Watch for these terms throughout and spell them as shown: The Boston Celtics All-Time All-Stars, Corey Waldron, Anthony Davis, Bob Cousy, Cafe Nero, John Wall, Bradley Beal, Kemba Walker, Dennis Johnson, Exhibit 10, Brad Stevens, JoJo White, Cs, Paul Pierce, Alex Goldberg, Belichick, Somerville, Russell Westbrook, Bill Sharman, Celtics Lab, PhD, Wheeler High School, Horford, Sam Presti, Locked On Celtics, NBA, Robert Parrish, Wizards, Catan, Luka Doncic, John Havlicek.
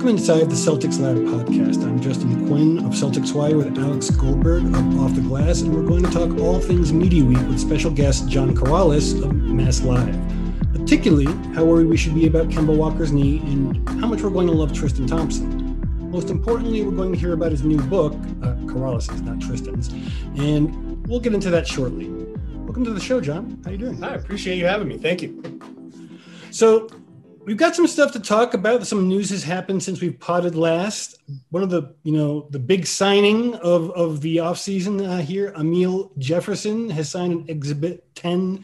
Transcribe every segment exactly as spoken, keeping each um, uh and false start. Welcome inside the Celtics Lab podcast. I'm Justin Quinn of Celtics Wire with Alex Goldberg of Off the Glass, and we're going to talk all things Media Week with special guest John Karalis of Mass Live, particularly how worried we should be about Kemba Walker's knee and how much we're going to love Tristan Thompson. Most importantly, we're going to hear about his new book, uh, Karalis's, not Tristan's, and we'll get into that shortly. Welcome to the show, John. How you doing? I appreciate you having me. Thank you. So, we've got some stuff to talk about. Some news has happened since we've potted last. One of the, you know, the big signing of, of the offseason uh, here, Emile Jefferson has signed an Exhibit ten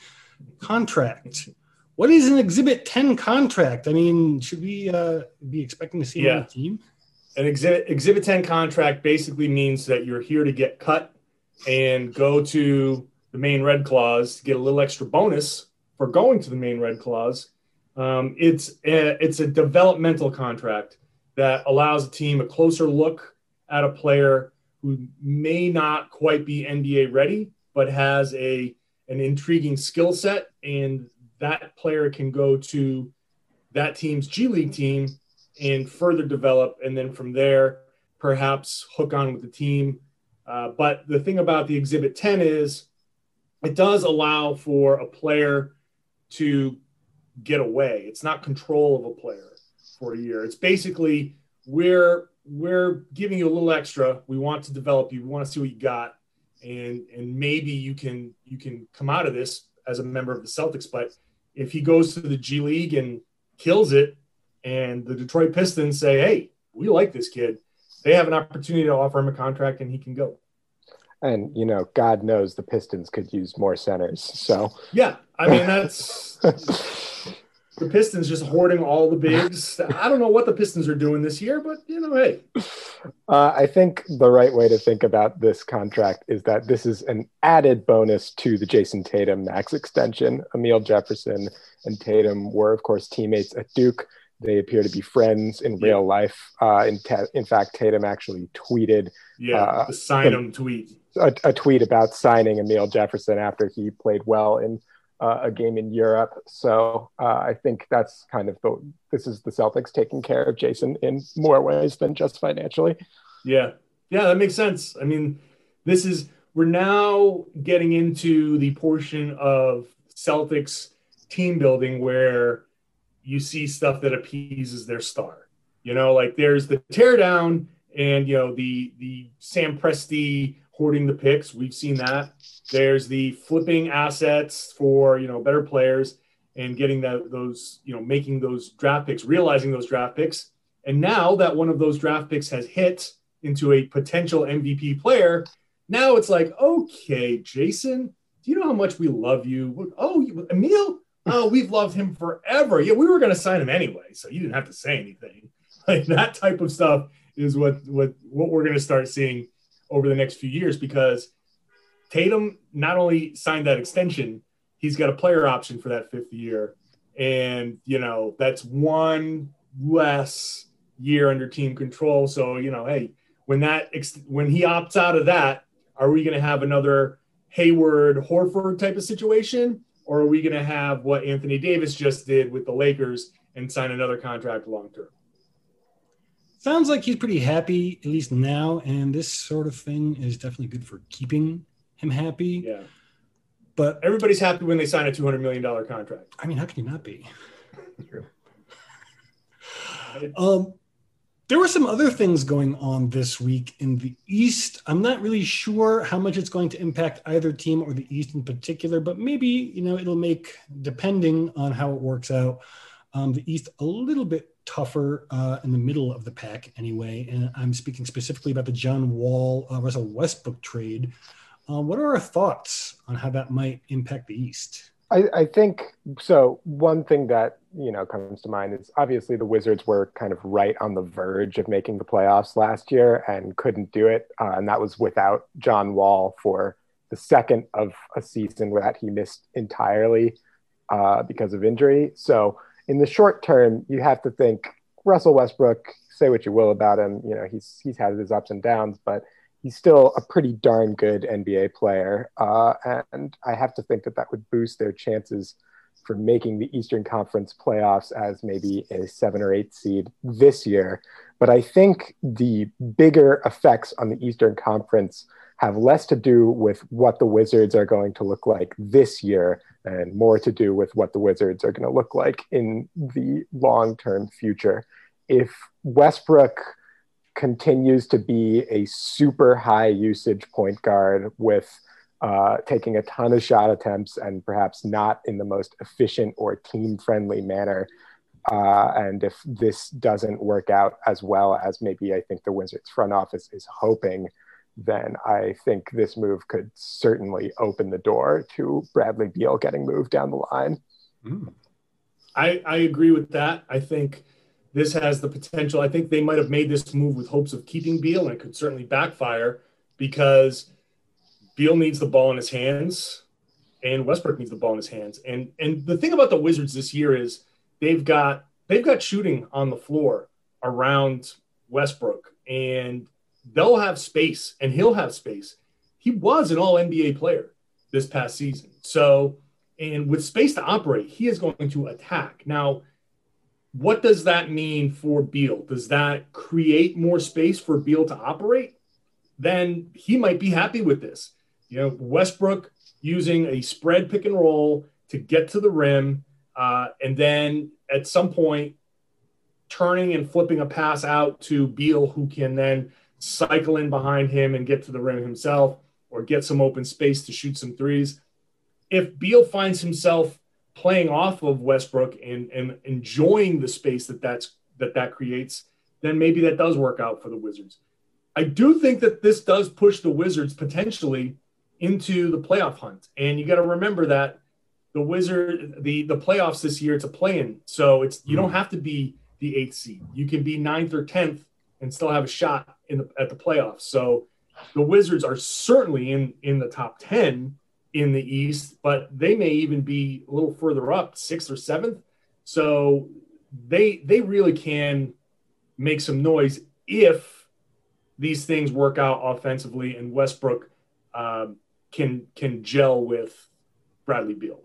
contract. What is an Exhibit ten contract? I mean, should we uh, be expecting to see him yeah. on the team? An Exhibit ten contract basically means that you're here to get cut and go to the Maine Red Claws to get a little extra bonus for going to the Maine Red Claws. Um, it's, a, it's a developmental contract that allows a team a closer look at a player who may not quite be N B A ready, but has a an intriguing skill set, and that player can go to that team's G League team and further develop, and then from there, perhaps hook on with the team. Uh, but the thing about the Exhibit ten is it does allow for a player to get away. It's not control of a player for a year. It's basically we're we're giving you a little extra. We want to develop you. We want to see what you got, and and maybe you can you can come out of this as a member of the Celtics. But if he goes to the G League and kills it, and the Detroit Pistons say, "Hey, we like this kid," they have an opportunity to offer him a contract, and he can go. And you know, God knows the Pistons could use more centers. So yeah, I mean that's. The Pistons just hoarding all the bigs. I don't know what the Pistons are doing this year, but, you know, hey. Uh, I think the right way to think about this contract is that this is an added bonus to the Jason Tatum max extension. Emile Jefferson and Tatum were, of course, teammates at Duke. They appear to be friends in yeah. real life. Uh, in, ta- in fact, Tatum actually tweeted. Yeah, uh, the sign him tweet. A, a tweet about signing Emile Jefferson after he played well in Uh, a game in Europe. So uh, I think that's kind of the, this is the Celtics taking care of Jason in more ways than just financially. Yeah. Yeah, that makes sense. I mean, this is, we're now getting into the portion of Celtics team building where you see stuff that appeases their star, you know, like there's the teardown and, you know, the, the Sam Presti hoarding the picks. We've seen that. There's the flipping assets for, you know, better players and getting that, those, you know, making those draft picks, realizing those draft picks. And now that one of those draft picks has hit into a potential M V P player, now it's like, okay, Jason, do you know how much we love you? Oh, Emile? Oh, we've loved him forever. Yeah, we were going to sign him anyway, so you didn't have to say anything. Like that type of stuff is what, what, what we're going to start seeing over the next few years because Tatum not only signed that extension, he's got a player option for that fifth year. And, you know, that's one less year under team control. So, you know, hey, when that ex- when he opts out of that, are we going to have another Hayward, Horford type of situation? Or are we going to have what Anthony Davis just did with the Lakers and sign another contract long-term? Sounds like he's pretty happy, at least now. And this sort of thing is definitely good for keeping him happy. Yeah. But everybody's happy when they sign a two hundred million dollars contract. I mean, how can you not be? True. um, there were some other things going on this week in the East. I'm not really sure how much it's going to impact either team or the East in particular, but maybe, you know, it'll make, depending on how it works out, um, the East a little bit tougher uh, in the middle of the pack anyway. And I'm speaking specifically about the John Wall, uh, Russell Westbrook trade. Uh, what are our thoughts on how that might impact the East? I, I think so. One thing that, you know, comes to mind is obviously the Wizards were kind of right on the verge of making the playoffs last year and couldn't do it. Uh, and that was without John Wall for the second of a season that he missed entirely uh, because of injury. So in the short term, you have to think Russell Westbrook, say what you will about him. You know, he's, he's had his ups and downs, but he's still a pretty darn good N B A player. Uh, and I have to think that that would boost their chances for making the Eastern Conference playoffs as maybe a seven or eight seed this year, But I think the bigger effects on the Eastern Conference have less to do with what the Wizards are going to look like this year and more to do with what the Wizards are going to look like in the long-term future. If Westbrook continues to be a super high usage point guard with uh, taking a ton of shot attempts and perhaps not in the most efficient or team-friendly manner, Uh, and if this doesn't work out as well as maybe I think the Wizards front office is hoping, then I think this move could certainly open the door to Bradley Beal getting moved down the line. Mm. I, I agree with that. I think this has the potential. I think they might have made this move with hopes of keeping Beal, and it could certainly backfire because Beal needs the ball in his hands and Westbrook needs the ball in his hands. And, and the thing about the Wizards this year is They've got they've got shooting on the floor around Westbrook, and they'll have space, and he'll have space. He was an all N B A player this past season. So, and with space to operate, he is going to attack. Now, what does that mean for Beal? Does that create more space for Beal to operate? Then he might be happy with this. You know, Westbrook using a spread pick and roll to get to the rim, Uh, and then at some point, turning and flipping a pass out to Beal, who can then cycle in behind him and get to the rim himself or get some open space to shoot some threes. If Beal finds himself playing off of Westbrook and, and enjoying the space that that's, that that creates, then maybe that does work out for the Wizards. I do think that this does push the Wizards potentially into the playoff hunt. And you got to remember that The Wizard, the, the playoffs this year, it's a play-in. So it's you don't have to be the eighth seed. You can be ninth or tenth and still have a shot in the, at the playoffs. So the Wizards are certainly in, in the top ten in the East, but they may even be a little further up, sixth or seventh. So they they really can make some noise if these things work out offensively and Westbrook uh, can can gel with Bradley Beal.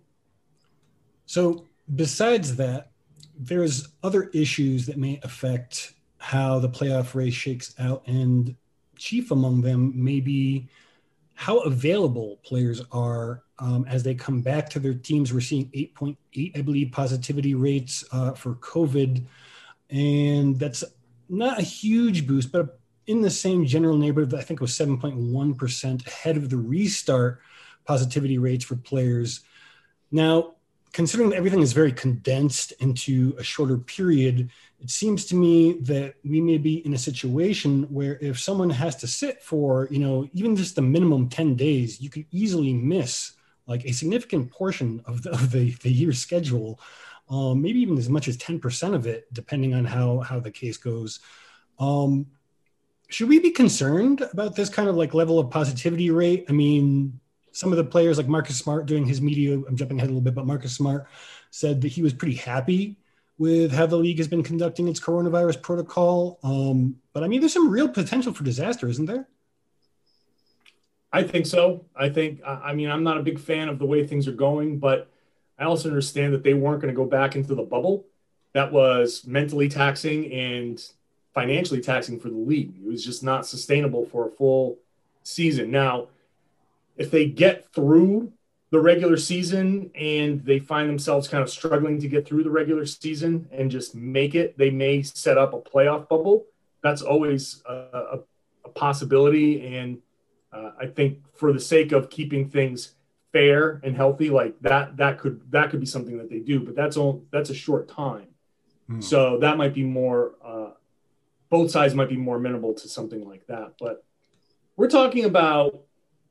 So besides that, there's other issues that may affect how the playoff race shakes out, and chief among them may be how available players are um, as they come back to their teams. We're seeing eight point eight, I believe, positivity rates uh, for COVID, and that's not a huge boost, but in the same general neighborhood, I think it was seven point one percent ahead of the restart positivity rates for players. Now, considering that everything is very condensed into a shorter period, it seems to me that we may be in a situation where if someone has to sit for, you know, even just the minimum ten days, you could easily miss like a significant portion of the, of the, the year's schedule, um, maybe even as much as ten percent of it, depending on how, how the case goes. Um, should we be concerned about this kind of like level of positivity rate? I mean, some of the players like Marcus Smart doing his media, I'm jumping ahead a little bit, but Marcus Smart said that he was pretty happy with how the league has been conducting its coronavirus protocol. Um, but I mean, there's some real potential for disaster, isn't there? I think so. I think, I mean, I'm not a big fan of the way things are going, but I also understand that they weren't going to go back into the bubble. That was mentally taxing and financially taxing for the league. It was just not sustainable for a full season. Now, if they get through the regular season and they find themselves kind of struggling to get through the regular season and just make it, they may set up a playoff bubble. That's always a, a, a possibility. And uh, I think for the sake of keeping things fair and healthy, like that, that could, that could be something that they do, but that's all, that's a short time. Mm. So that might be more, uh, both sides might be more amenable to something like that, but we're talking about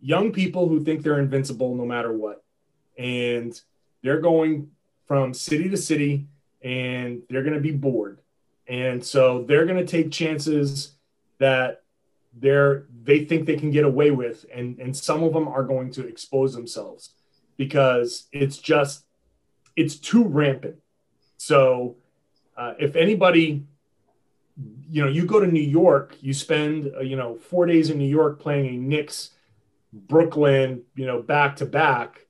young people who think they're invincible no matter what. And they're going from city to city and they're going to be bored. And so they're going to take chances that they're, they think they can get away with. And, and some of them are going to expose themselves because it's just, it's too rampant. So uh, if anybody, you know, you go to New York, you spend, uh, you know, four days in New York playing a Knicks Brooklyn, you know, back to back.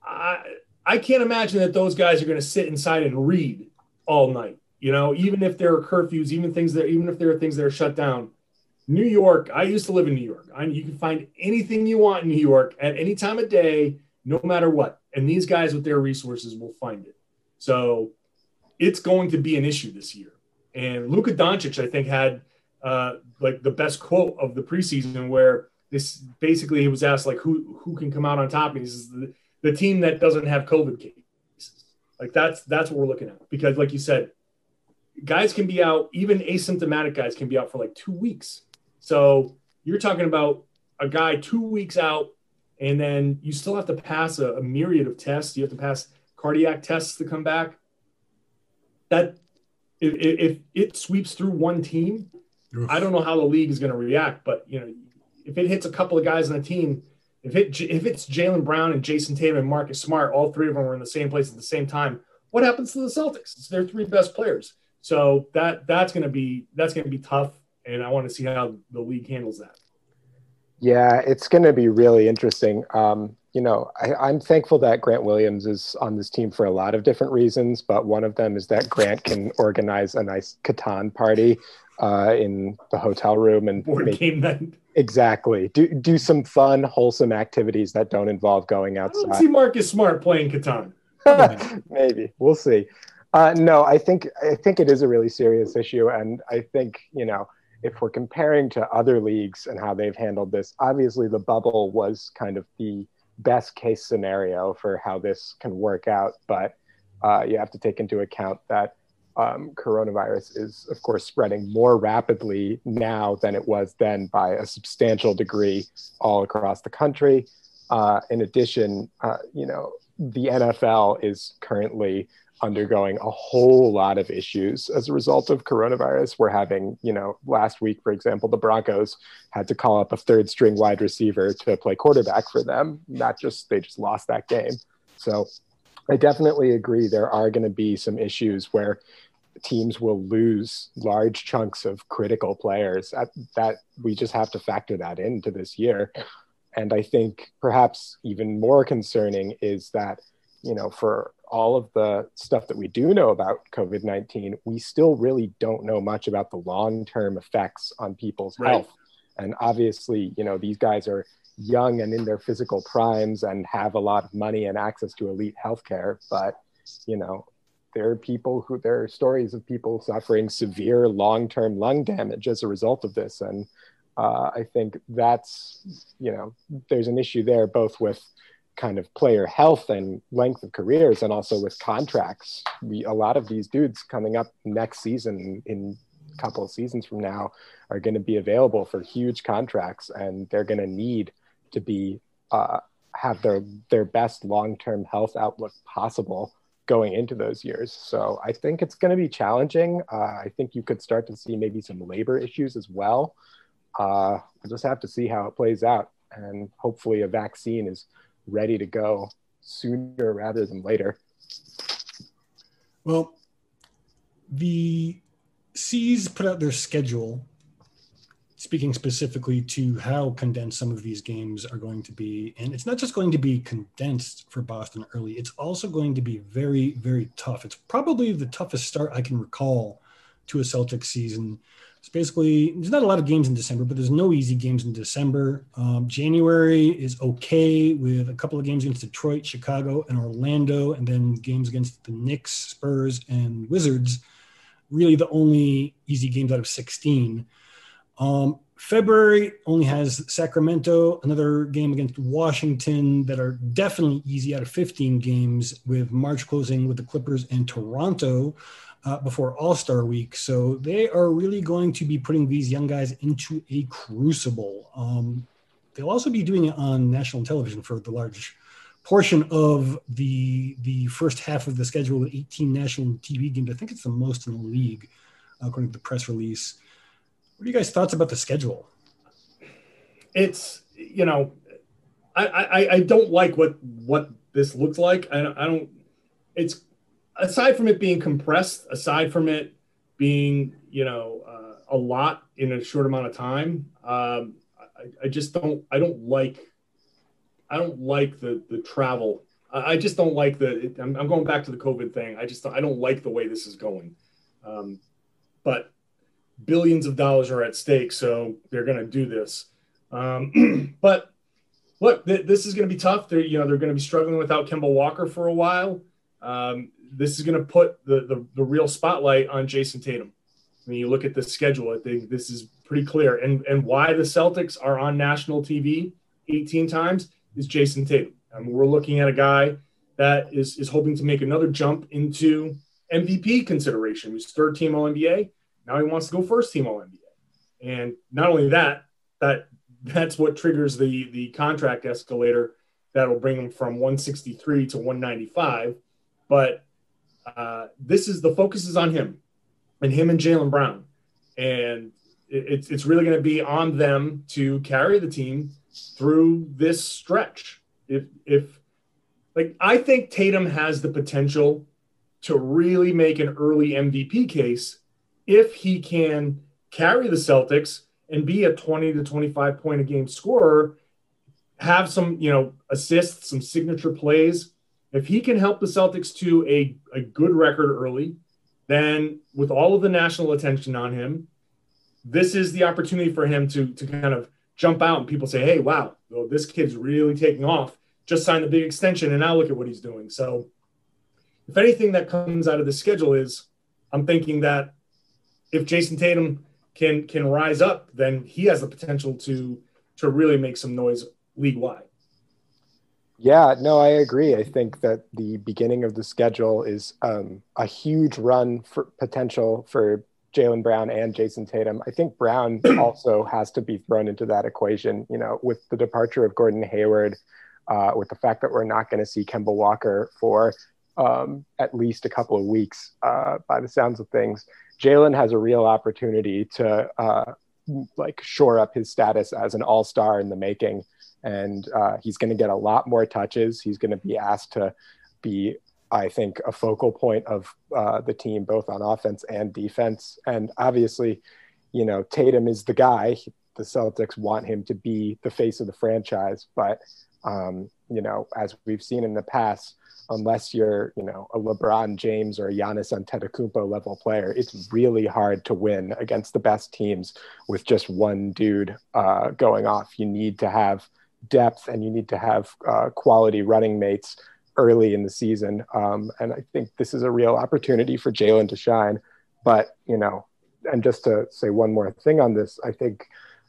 I I can't imagine that those guys are going to sit inside and read all night. You know, even if there are curfews, even things that, even if there are things that are shut down, New York, I used to live in New York. I mean, you can find anything you want in New York at any time of day, no matter what. And these guys with their resources will find it. So it's going to be an issue this year. And Luka Doncic, I think, had uh, like the best quote of the preseason, where this basically he was asked like, who who can come out on top? And he says, the, the team that doesn't have COVID cases. Like that's that's what we're looking at, because like you said, guys can be out, even asymptomatic guys can be out for like two weeks. So you're talking about a guy two weeks out, and then you still have to pass a, a myriad of tests. You have to pass cardiac tests to come back. That if, if it sweeps through one team, Oof. I don't know how the league is going to react, but you know, if it hits a couple of guys on the team, if it if it's Jaylen Brown and Jason Tatum and Marcus Smart, all three of them were in the same place at the same time, what happens to the Celtics? It's their three best players. So that that's going to be that's going to be tough, and I want to see how the league handles that. Yeah, it's going to be really interesting. Um, you know, I, I'm thankful that Grant Williams is on this team for a lot of different reasons, but one of them is that Grant can organize a nice Catan party uh, in the hotel room and board make, game night. Exactly, do do some fun, wholesome activities that don't involve going outside. I don't see Marcus Smart playing Catan. Maybe we'll see. Uh, no, I think I think it is a really serious issue, and I think, you know, if we're comparing to other leagues and how they've handled this, obviously the bubble was kind of the best case scenario for how this can work out, but uh, you have to take into account that um, coronavirus is, of course, spreading more rapidly now than it was then by a substantial degree all across the country. Uh, in addition, uh, you know, the N F L is currently undergoing a whole lot of issues as a result of coronavirus. We're having, you know, last week, for example, the Broncos had to call up a third string wide receiver to play quarterback for them. Not just, they just lost that game. So I definitely agree. There are going to be some issues where teams will lose large chunks of critical players at, that we just have to factor that into this year. And I think perhaps even more concerning is that, you know, for all of the stuff that we do know about COVID nineteen, we still really don't know much about the long-term effects on people's right. health. And obviously, you know, these guys are young and in their physical primes and have a lot of money and access to elite healthcare. But, you know, there are people who, there are stories of people suffering severe long-term lung damage as a result of this. And uh, I think that's, you know, there's an issue there, both with kind of player health and length of careers, and also with contracts. We, a lot of these dudes coming up next season, in a couple of seasons from now, are going to be available for huge contracts, and they're going to need to be uh, have their their best long-term health outlook possible going into those years. So I think it's going to be challenging. Uh, I think you could start to see maybe some labor issues as well. Uh, we'll just have to see how it plays out, and hopefully a vaccine is ready to go sooner rather than later. Well, the C's put out their schedule, speaking specifically to how condensed some of these games are going to be. And it's not just going to be condensed for Boston early, it's also going to be very, very tough. It's probably the toughest start I can recall to a Celtics season. It's basically, there's not a lot of games in December, but there's no easy games in December. Um, January is okay with a couple of games against Detroit, Chicago, and Orlando, and then games against the Knicks, Spurs, and Wizards. Really the only easy games out of sixteen. Um, February only has Sacramento, another game against Washington that are definitely easy out of fifteen games, with March closing with the Clippers and Toronto. Uh, before All-Star Week. So they are really going to be putting these young guys into a crucible. Um, they'll also be doing it on national television for the large portion of the the first half of the schedule, with eighteen national T V games. I think it's the most in the league, according to the press release. What are you guys' thoughts about the schedule? It's, you know, I, I, I don't like what, what this looks like. I, I don't, it's, aside from it being compressed, aside from it being, you know, uh, a lot in a short amount of time, um, I, I just don't, I don't like, I don't like the the travel. I, I just don't like the, it, I'm, I'm going back to the COVID thing. I just, I don't like the way this is going. Um, but billions of dollars are at stake, so they're going to do this. Um, but look, th- this is going to be tough. They're, you know, they're going to be struggling without Kemba Walker for a while. Um, this is going to put the, the the real spotlight on Jason Tatum. I mean, you look at the schedule, I think this is pretty clear. And and why the Celtics are on national T V eighteen times is Jason Tatum. I mean, we're looking at a guy that is is hoping to make another jump into M V P consideration. He's third team All N B A. Now he wants to go first team All N B A. And not only that, that that's what triggers the the contract escalator that'll bring him from one sixty-three to one ninety-five. But uh, this is the focus is on him and him and Jaylen Brown. And it's it's really going to be on them to carry the team through this stretch. If if like I think Tatum has the potential to really make an early M V P case if he can carry the Celtics and be a twenty to twenty-five point a game scorer, have some, you know, assists, some signature plays. If he can help the Celtics to a, a good record early, then with all of the national attention on him, this is the opportunity for him to, to kind of jump out and people say, hey, wow, well, this kid's really taking off, just signed a big extension and now look at what he's doing. So if anything that comes out of the schedule is I'm thinking that if Jason Tatum can can rise up, then he has the potential to to really make some noise league-wide. Yeah, no, I agree. I think that the beginning of the schedule is um, a huge run for potential for Jaylen Brown and Jason Tatum. I think Brown also has to be thrown into that equation, you know, with the departure of Gordon Hayward, uh, with the fact that we're not going to see Kemba Walker for um, at least a couple of weeks uh, by the sounds of things. Jaylen has a real opportunity to uh, like shore up his status as an all-star in the making. And uh, he's going to get a lot more touches. He's going to be asked to be, I think, a focal point of uh, the team, both on offense and defense. And obviously, you know, Tatum is the guy. The Celtics want him to be the face of the franchise. But, um, you know, as we've seen in the past, unless you're, you know, a LeBron James or a Giannis Antetokounmpo level player, it's really hard to win against the best teams with just one dude uh, going off. You need to have depth and you need to have uh, quality running mates early in the season. Um, and I think this is a real opportunity for Jaylen to shine. But, you know, and just to say one more thing on this, I think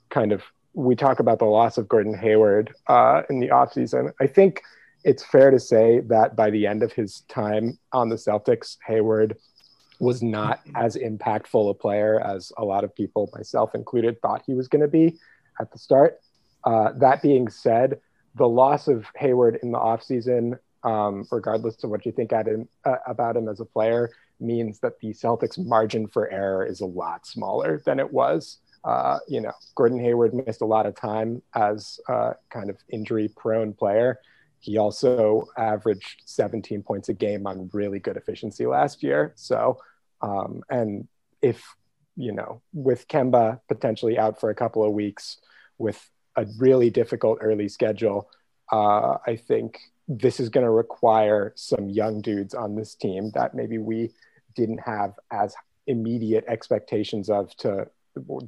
kind of we talk about the loss of Gordon Hayward uh, in the offseason. I think it's fair to say that by the end of his time on the Celtics, Hayward was not as impactful a player as a lot of people, myself included, thought he was going to be at the start. Uh, that being said, the loss of Hayward in the offseason, um, regardless of what you think at him, uh, about him as a player, means that the Celtics' margin for error is a lot smaller than it was. Uh, you know, Gordon Hayward missed a lot of time as a kind of injury-prone player. He also averaged seventeen points a game on really good efficiency last year. So, um, and if, you know, with Kemba potentially out for a couple of weeks with a really difficult early schedule, uh, I think this is going to require some young dudes on this team that maybe we didn't have as immediate expectations of to,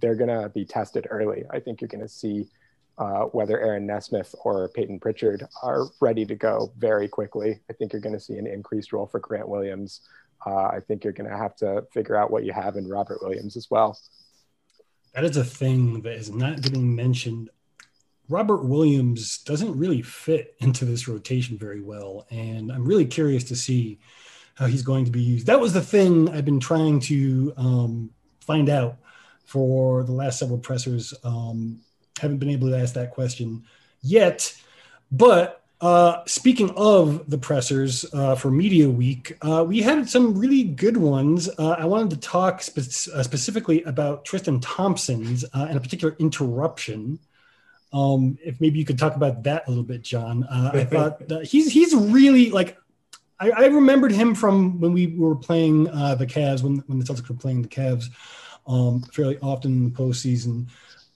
they're going to be tested early. I think you're going to see Uh, whether Aaron Nesmith or Peyton Pritchard are ready to go very quickly. I think you're going to see an increased role for Grant Williams. Uh, I think you're going to have to figure out what you have in Robert Williams as well. That is a thing that is not getting mentioned. Robert Williams doesn't really fit into this rotation very well, and I'm really curious to see how he's going to be used. That was the thing I've been trying to um, find out for the last several pressers. Um, Haven't been able to ask that question yet. But uh, speaking of the pressers uh, for Media Week, uh, we had some really good ones. Uh, I wanted to talk spe- uh, specifically about Tristan Thompson's uh, and a particular interruption. Um, if maybe you could talk about that a little bit, John. Uh, I thought that he's he's really like I, I remembered him from when we were playing uh, the Cavs, when when the Celtics were playing the Cavs um, fairly often in the postseason.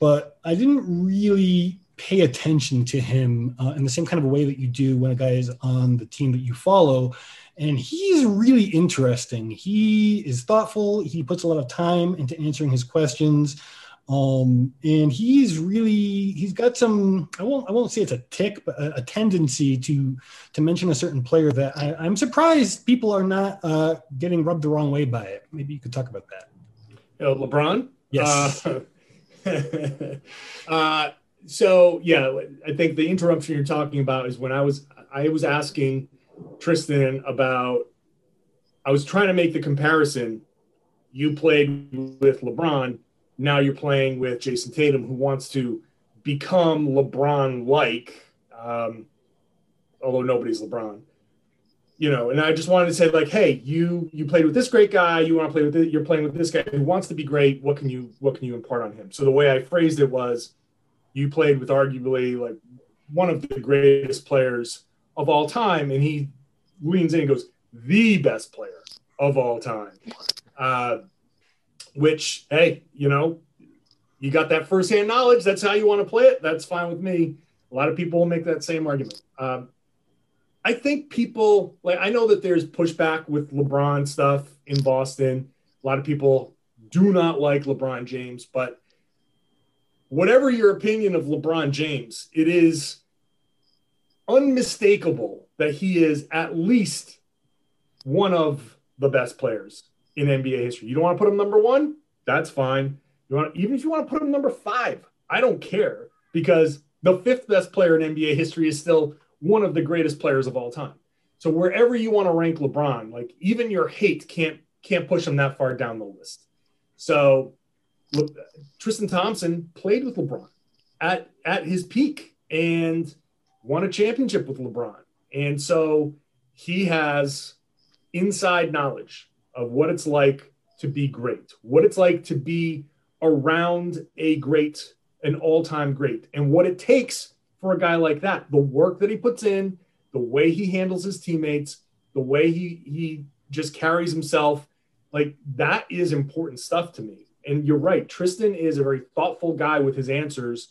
But I didn't really pay attention to him uh, in the same kind of a way that you do when a guy is on the team that you follow. And he's really interesting. He is thoughtful. He puts a lot of time into answering his questions. Um, and he's really, he's got some, I won't, I won't say it's a tick, but a, a tendency to, to mention a certain player that I, I'm surprised people are not uh, getting rubbed the wrong way by it. Maybe you could talk about that. You know, LeBron? Yes. Uh, uh, so, yeah, I think the interruption you're talking about is when I was, I was asking Tristan about, I was trying to make the comparison. You played with LeBron. Now you're playing with Jason Tatum, who wants to become LeBron-like, um, although nobody's LeBron, you know. And I just wanted to say, like, hey, you you played with this great guy. You want to play with it. You're playing with this guy who wants to be great. What can you what can you impart on him? So the way I phrased it was, you played with arguably like one of the greatest players of all time, and he leans in and goes, the best player of all time, uh, which, hey, you know, you got that firsthand knowledge. That's how you want to play it. That's fine with me. A lot of people will make that same argument. Um, I think people, like, I know that there's pushback with LeBron stuff in Boston. A lot of people do not like LeBron James, but whatever your opinion of LeBron James, it is unmistakable that he is at least one of the best players in N B A history. You don't want to put him number one? That's fine. You want to, even if you want to put him number five, I don't care, because the fifth best player in N B A history is still one of the greatest players of all time. So wherever you want to rank LeBron, like, even your hate can't can't push him that far down the list. So look, Tristan Thompson played with LeBron at at his peak and won a championship with LeBron. And so he has inside knowledge of what it's like to be great, what it's like to be around a great, an all-time great, and what it takes for a guy like that, the work that he puts in, the way he handles his teammates, the way he he just carries himself. Like, that is important stuff to me. And you're right, Tristan is a very thoughtful guy with his answers.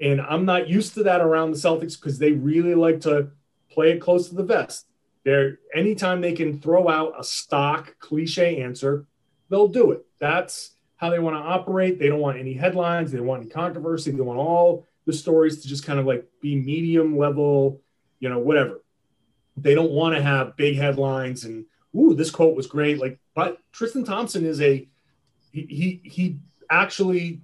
And I'm not used to that around the Celtics, because they really like to play it close to the vest. They're, anytime they can throw out a stock cliche answer, they'll do it. That's how they want to operate. They don't want any headlines. They don't want any controversy. They want all the stories to just kind of like be medium level, you know, whatever. They don't want to have big headlines and, ooh, this quote was great. Like, but Tristan Thompson is a, he, he, he actually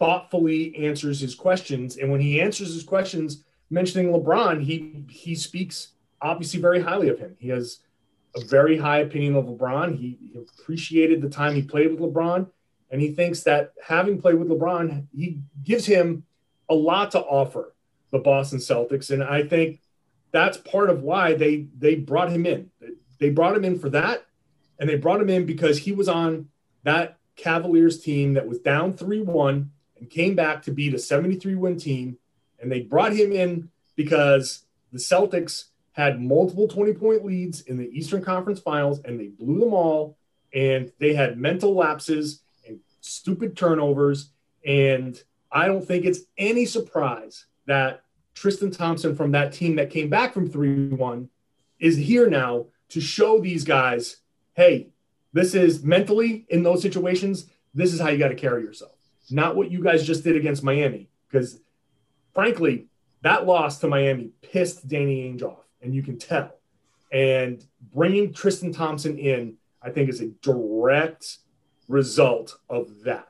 thoughtfully answers his questions. And when he answers his questions, mentioning LeBron, he, he speaks obviously very highly of him. He has a very high opinion of LeBron. He, he appreciated the time he played with LeBron. And he thinks that having played with LeBron, he gives him a lot to offer the Boston Celtics. And I think that's part of why they, they brought him in. They brought him in for that. And they brought him in because he was on that Cavaliers team that was down three one and came back to beat a seventy-three win team. And they brought him in because the Celtics had multiple twenty-point leads in the Eastern Conference Finals, and they blew them all, and they had mental lapses and stupid turnovers. And I don't think it's any surprise that Tristan Thompson, from that team that came back from three one, is here now to show these guys, hey, this is mentally, in those situations, this is how you got to carry yourself. Not what you guys just did against Miami, because frankly, that loss to Miami pissed Danny Ainge off, and you can tell. And bringing Tristan Thompson in, I think, is a direct result of that.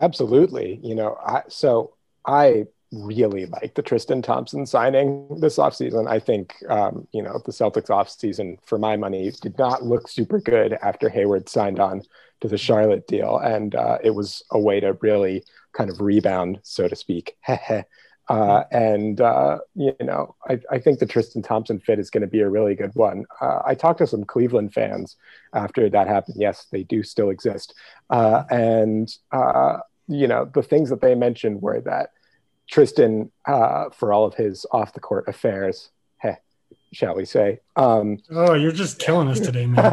Absolutely. You know, I, so I really like the Tristan Thompson signing this offseason. I think, um, you know, the Celtics offseason, for my money, did not look super good after Hayward signed on to the Charlotte deal. And uh, it was a way to really kind of rebound, so to speak. uh, and, uh, you know, I, I think the Tristan Thompson fit is going to be a really good one. Uh, I talked to some Cleveland fans after that happened. Yes, they do still exist. Uh, and, uh, you know, the things that they mentioned were that Tristan, uh, for all of his off-the-court affairs, shall we say? Um, oh, you're just killing us today, man.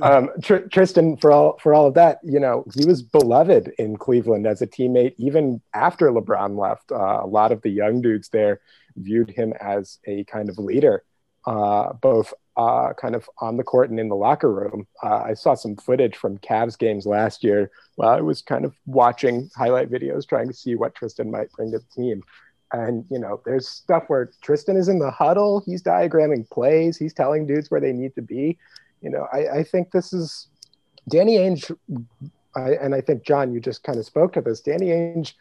um, Tr- Tristan, for all for all of that, you know, he was beloved in Cleveland as a teammate, even after LeBron left. Uh, a lot of the young dudes there viewed him as a kind of leader, uh, both uh, kind of on the court and in the locker room. Uh, I saw some footage from Cavs games last year while I was kind of watching highlight videos, trying to see what Tristan might bring to the team. And, you know, there's stuff where Tristan is in the huddle. He's diagramming plays. He's telling dudes where they need to be. You know, I, I think this is Danny Ainge. I, and I think, John, you just kind of spoke to this. Danny Ainge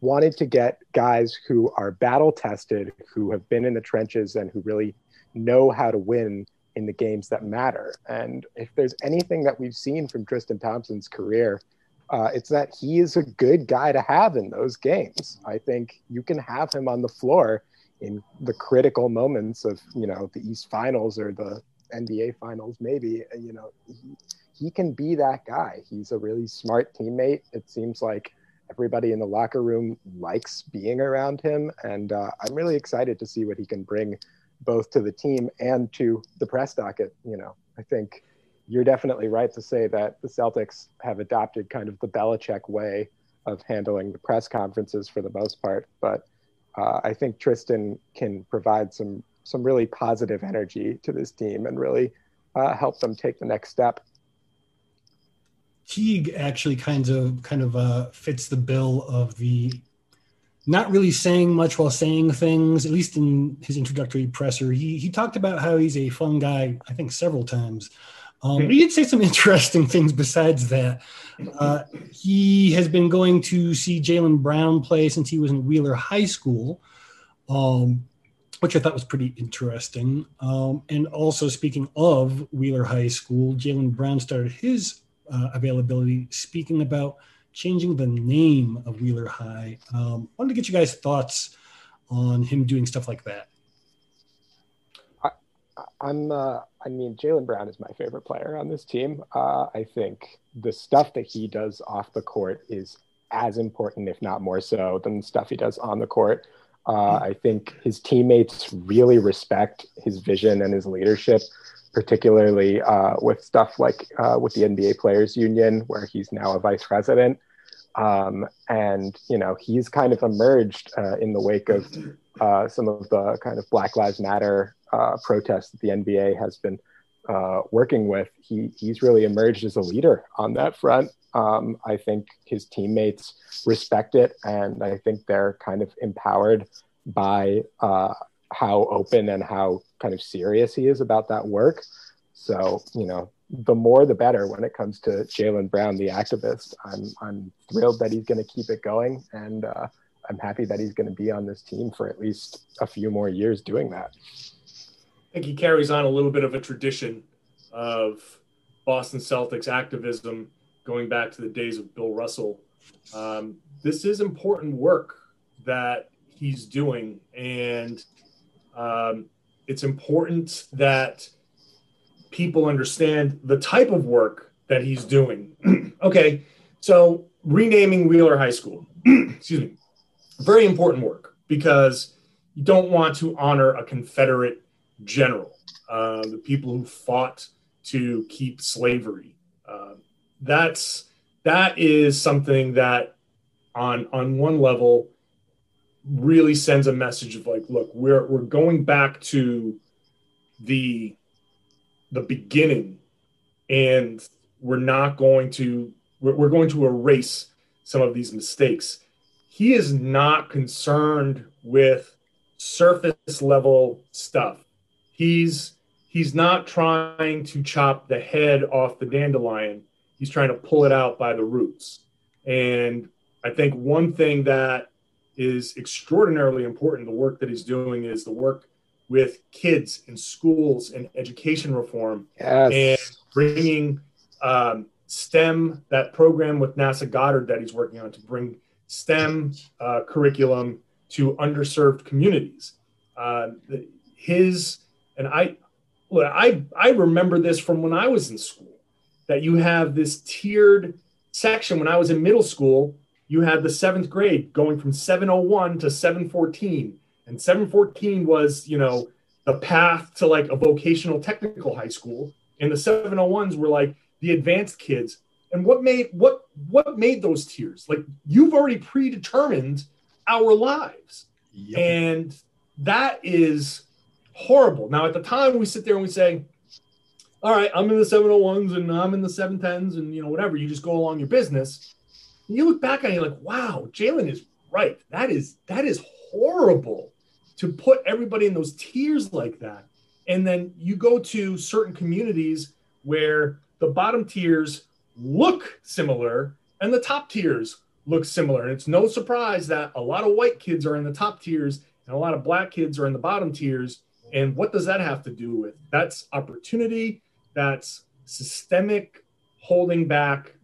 wanted to get guys who are battle tested, who have been in the trenches and who really know how to win in the games that matter. And if there's anything that we've seen from Tristan Thompson's career, uh, it's that he is a good guy to have in those games. I think you can have him on the floor in the critical moments of, you know, the East Finals or the N B A Finals, maybe, you know, he, he can be that guy. He's a really smart teammate. It seems like everybody in the locker room likes being around him. And uh, I'm really excited to see what he can bring both to the team and to the press docket. You know, I think you're definitely right to say that the Celtics have adopted kind of the Belichick way of handling the press conferences for the most part. But uh, I think Tristan can provide some, some really positive energy to this team and really uh, help them take the next step. Teague actually kind of kind of uh, fits the bill of the not really saying much while saying things, at least in his introductory presser. He he talked about how he's a fun guy, I think, several times. Um, he did say some interesting things besides that. Uh, he has been going to see Jaylen Brown play since he was in Wheeler High School, um, which I thought was pretty interesting. Um, and also, speaking of Wheeler High School, Jaylen Brown started his Uh, availability, speaking about changing the name of Wheeler High. Um, wanted to get you guys' thoughts on him doing stuff like that. I, I'm, uh, I mean, Jaylen Brown is my favorite player on this team. Uh, I think the stuff that he does off the court is as important, if not more so, than the stuff he does on the court. Uh, I think his teammates really respect his vision and his leadership, particularly uh, with stuff like uh, with the N B A Players Union, where he's now a vice president. Um, and, you know, he's kind of emerged uh, in the wake of uh, some of the kind of Black Lives Matter uh, protests that the N B A has been uh, working with. He He's really emerged as a leader on that front. Um, I think his teammates respect it, and I think they're kind of empowered by uh, how open and how kind of serious he is about that work. So, you know, the more the better when it comes to Jaylen Brown, the activist. I'm I'm thrilled that he's going to keep it going, and uh, I'm happy that he's going to be on this team for at least a few more years doing that. I think he carries on a little bit of a tradition of Boston Celtics activism going back to the days of Bill Russell. Um, this is important work that he's doing, and um, it's important that people understand the type of work that he's doing. Okay, so renaming Wheeler High School, excuse me, very important work, because you don't want to honor a Confederate general, uh, the people who fought to keep slavery. Uh, that's that is something that on on one level really sends a message of like, look, we're we're going back to the the beginning, and we're not going to we're, we're going to erase some of these mistakes. He is not concerned with surface level stuff. He's he's not trying to chop the head off the dandelion. He's trying to pull it out by the roots. And I think one thing that is extraordinarily important, the work that he's doing, is the work with kids in schools and education reform. Yes. And bringing um, STEM, that program with NASA Goddard that he's working on to bring STEM uh, curriculum to underserved communities. Uh, his, and I, I, I remember this from when I was in school, that you have this tiered section. When I was in middle school, you had the seventh grade going from seven oh one to seven fourteen, and seven fourteen was, you know, the path to like a vocational technical high school, and the seven oh ones were like the advanced kids. And what made what what made those tiers? Like, you've already predetermined our lives. Yep. And that is horrible. Now, at the time, we sit there and we say, all right, I'm in the seven oh ones and I'm in the seven tens and, you know, whatever. You just go along your business. And you look back and you're like, wow, Jaylen is right. That is that is horrible to put everybody in those tiers like that. And then you go to certain communities where the bottom tiers look similar and the top tiers look similar. And it's no surprise that a lot of white kids are in the top tiers and a lot of black kids are in the bottom tiers. And what does that have to do with? That's opportunity. That's systemic holding back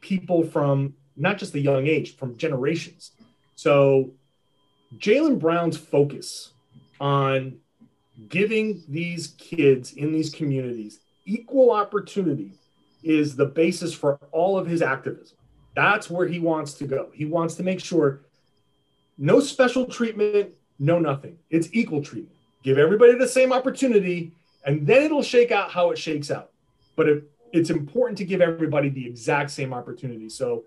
people from not just the young age, from generations. So Jaylen Brown's focus on giving these kids in these communities equal opportunity is the basis for all of his activism. That's where he wants to go. He wants to make sure no special treatment, no nothing. It's equal treatment. Give everybody the same opportunity, and then it'll shake out how it shakes out. But it, it's important to give everybody the exact same opportunity. So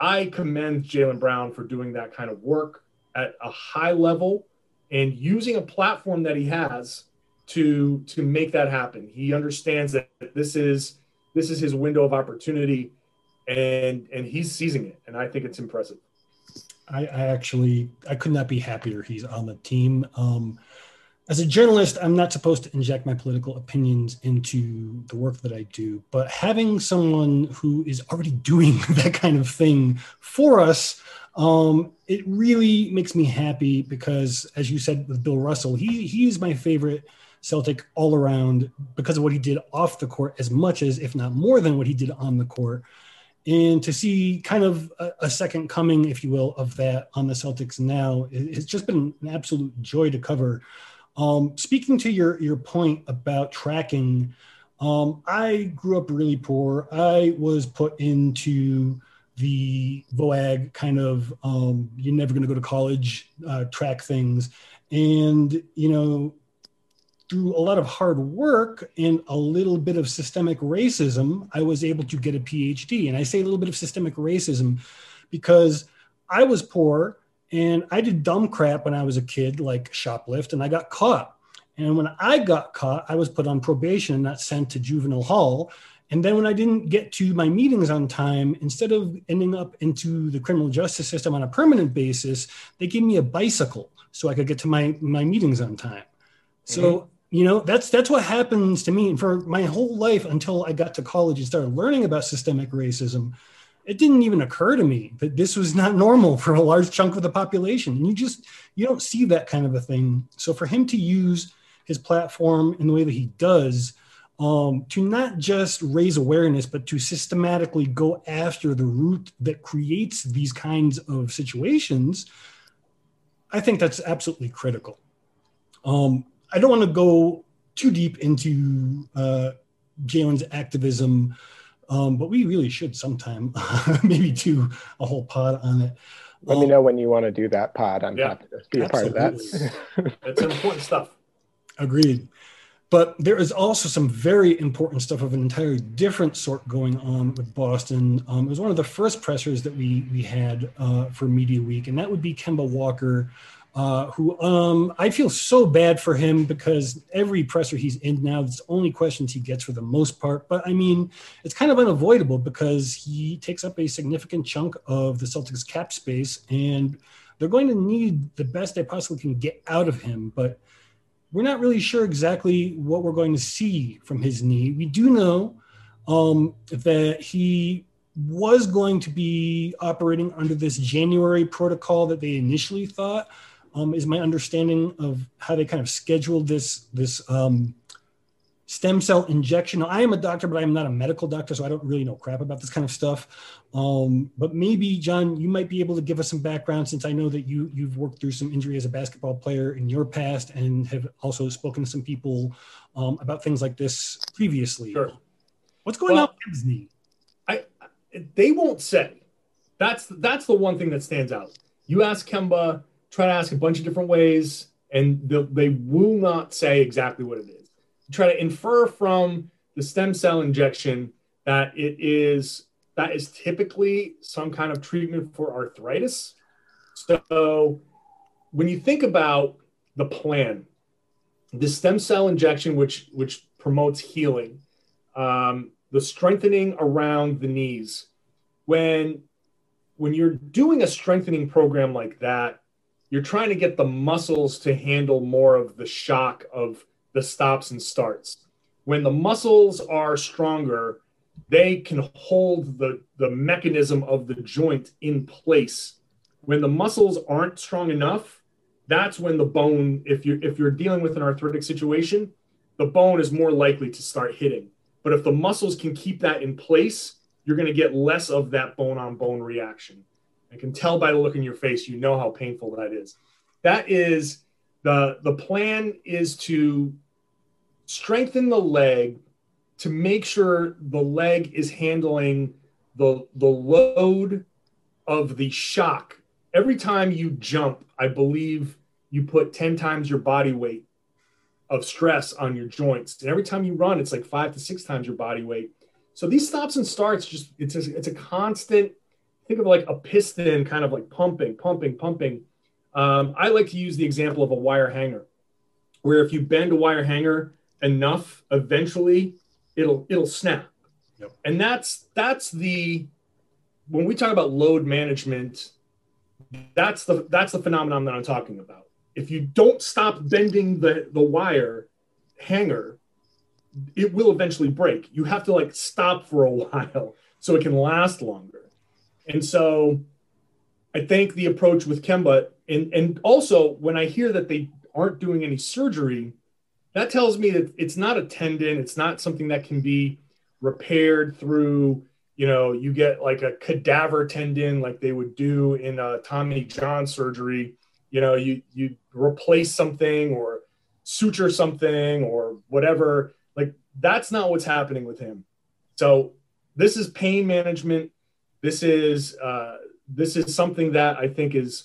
I commend Jaylen Brown for doing that kind of work at a high level and using a platform that he has to, to make that happen. He understands that this is this is his window of opportunity, and and he's seizing it, and I think it's impressive. I, I actually I could not be happier he's on the team. Um, as a journalist, I'm not supposed to inject my political opinions into the work that I do, but having someone who is already doing that kind of thing for us, um, it really makes me happy because, as you said with Bill Russell, he he's my favorite Celtic all around because of what he did off the court as much as, if not more than what he did on the court. And to see kind of a, a second coming, if you will, of that on the Celtics now, it, it's just been an absolute joy to cover. Um, speaking to your, your point about tracking, um, I grew up really poor. I was put into the V O A G kind of, um, you're never going to go to college, uh, track things. And, you know, through a lot of hard work and a little bit of systemic racism, I was able to get a P H D. And I say a little bit of systemic racism because I was poor and I did dumb crap when I was a kid, like shoplift, and I got caught. And when I got caught, I was put on probation and not sent to juvenile hall. And then when I didn't get to my meetings on time, instead of ending up into the criminal justice system on a permanent basis, they gave me a bicycle so I could get to my, my meetings on time. So, mm-hmm. You know, that's that's what happens to me. And for my whole life until I got to college and started learning about systemic racism, it didn't even occur to me that this was not normal for a large chunk of the population. And you just, you don't see that kind of a thing. So for him to use his platform in the way that he does, um, to not just raise awareness, but to systematically go after the root that creates these kinds of situations, I think that's absolutely critical. Um, I don't want to go too deep into uh, Jaylen's activism, um, but we really should sometime maybe do a whole pod on it. Let um, me know when you want to do that pod. I'm yeah, happy to be a absolutely. part of that. It's important stuff. Agreed. But there is also some very important stuff of an entirely different sort going on with Boston. Um, it was one of the first pressers that we, we had uh, for Media Week, and that would be Kemba Walker, Uh, who um, I feel so bad for him because every presser he's in now, it's the only questions he gets for the most part. But I mean, it's kind of unavoidable because he takes up a significant chunk of the Celtics cap space and they're going to need the best they possibly can get out of him. But we're not really sure exactly what we're going to see from his knee. We do know um, that he was going to be operating under this January protocol that they initially thought. Um, is my understanding of how they kind of scheduled this this um, stem cell injection. Now, I am a doctor, but I am not a medical doctor, so I don't really know crap about this kind of stuff. Um, but maybe, John, you might be able to give us some background since I know that you, you've worked through some injury as a basketball player in your past and have also spoken to some people um, about things like this previously. Sure. What's going well, on with his knee? I, they won't say. That's, that's the one thing that stands out. You ask Kemba, try to ask a bunch of different ways, and they will not say exactly what it is. Try to infer from the stem cell injection that it is that is typically some kind of treatment for arthritis. So when you think about the plan, the stem cell injection, which which promotes healing. Um, the strengthening around the knees. When, when you're doing a strengthening program like that, you're trying to get the muscles to handle more of the shock of the stops and starts. When the muscles are stronger, they can hold the, the mechanism of the joint in place. When the muscles aren't strong enough, that's when the bone, if you're, if you're dealing with an arthritic situation, the bone is more likely to start hitting. But if the muscles can keep that in place, you're going to get less of that bone-on-bone reaction. I can tell by the look in your face, you know how painful that is. That is, the, the plan is to strengthen the leg to make sure the leg is handling the, the load of the shock. Every time you jump, I believe you put ten times your body weight of stress on your joints. And every time you run, it's like five to six times your body weight. So these stops and starts, just it's a, it's a constant, think of like a piston kind of like pumping, pumping, pumping. Um, I like to use the example of a wire hanger, where if you bend a wire hanger enough, eventually it'll it'll snap. Yep. And that's that's the, when we talk about load management, that's the that's the phenomenon that I'm talking about. If you don't stop bending the, the wire hanger, it will eventually break. You have to like stop for a while so it can last longer. And so I think the approach with Kemba, and, and also when I hear that they aren't doing any surgery, that tells me that it's not a tendon. It's not something that can be repaired through, you know, you get like a cadaver tendon like they would do in a Tommy John surgery. You know, you, you replace something or suture something or whatever. Like, that's not what's happening with him. So this is pain management. This is uh, this is something that I think is,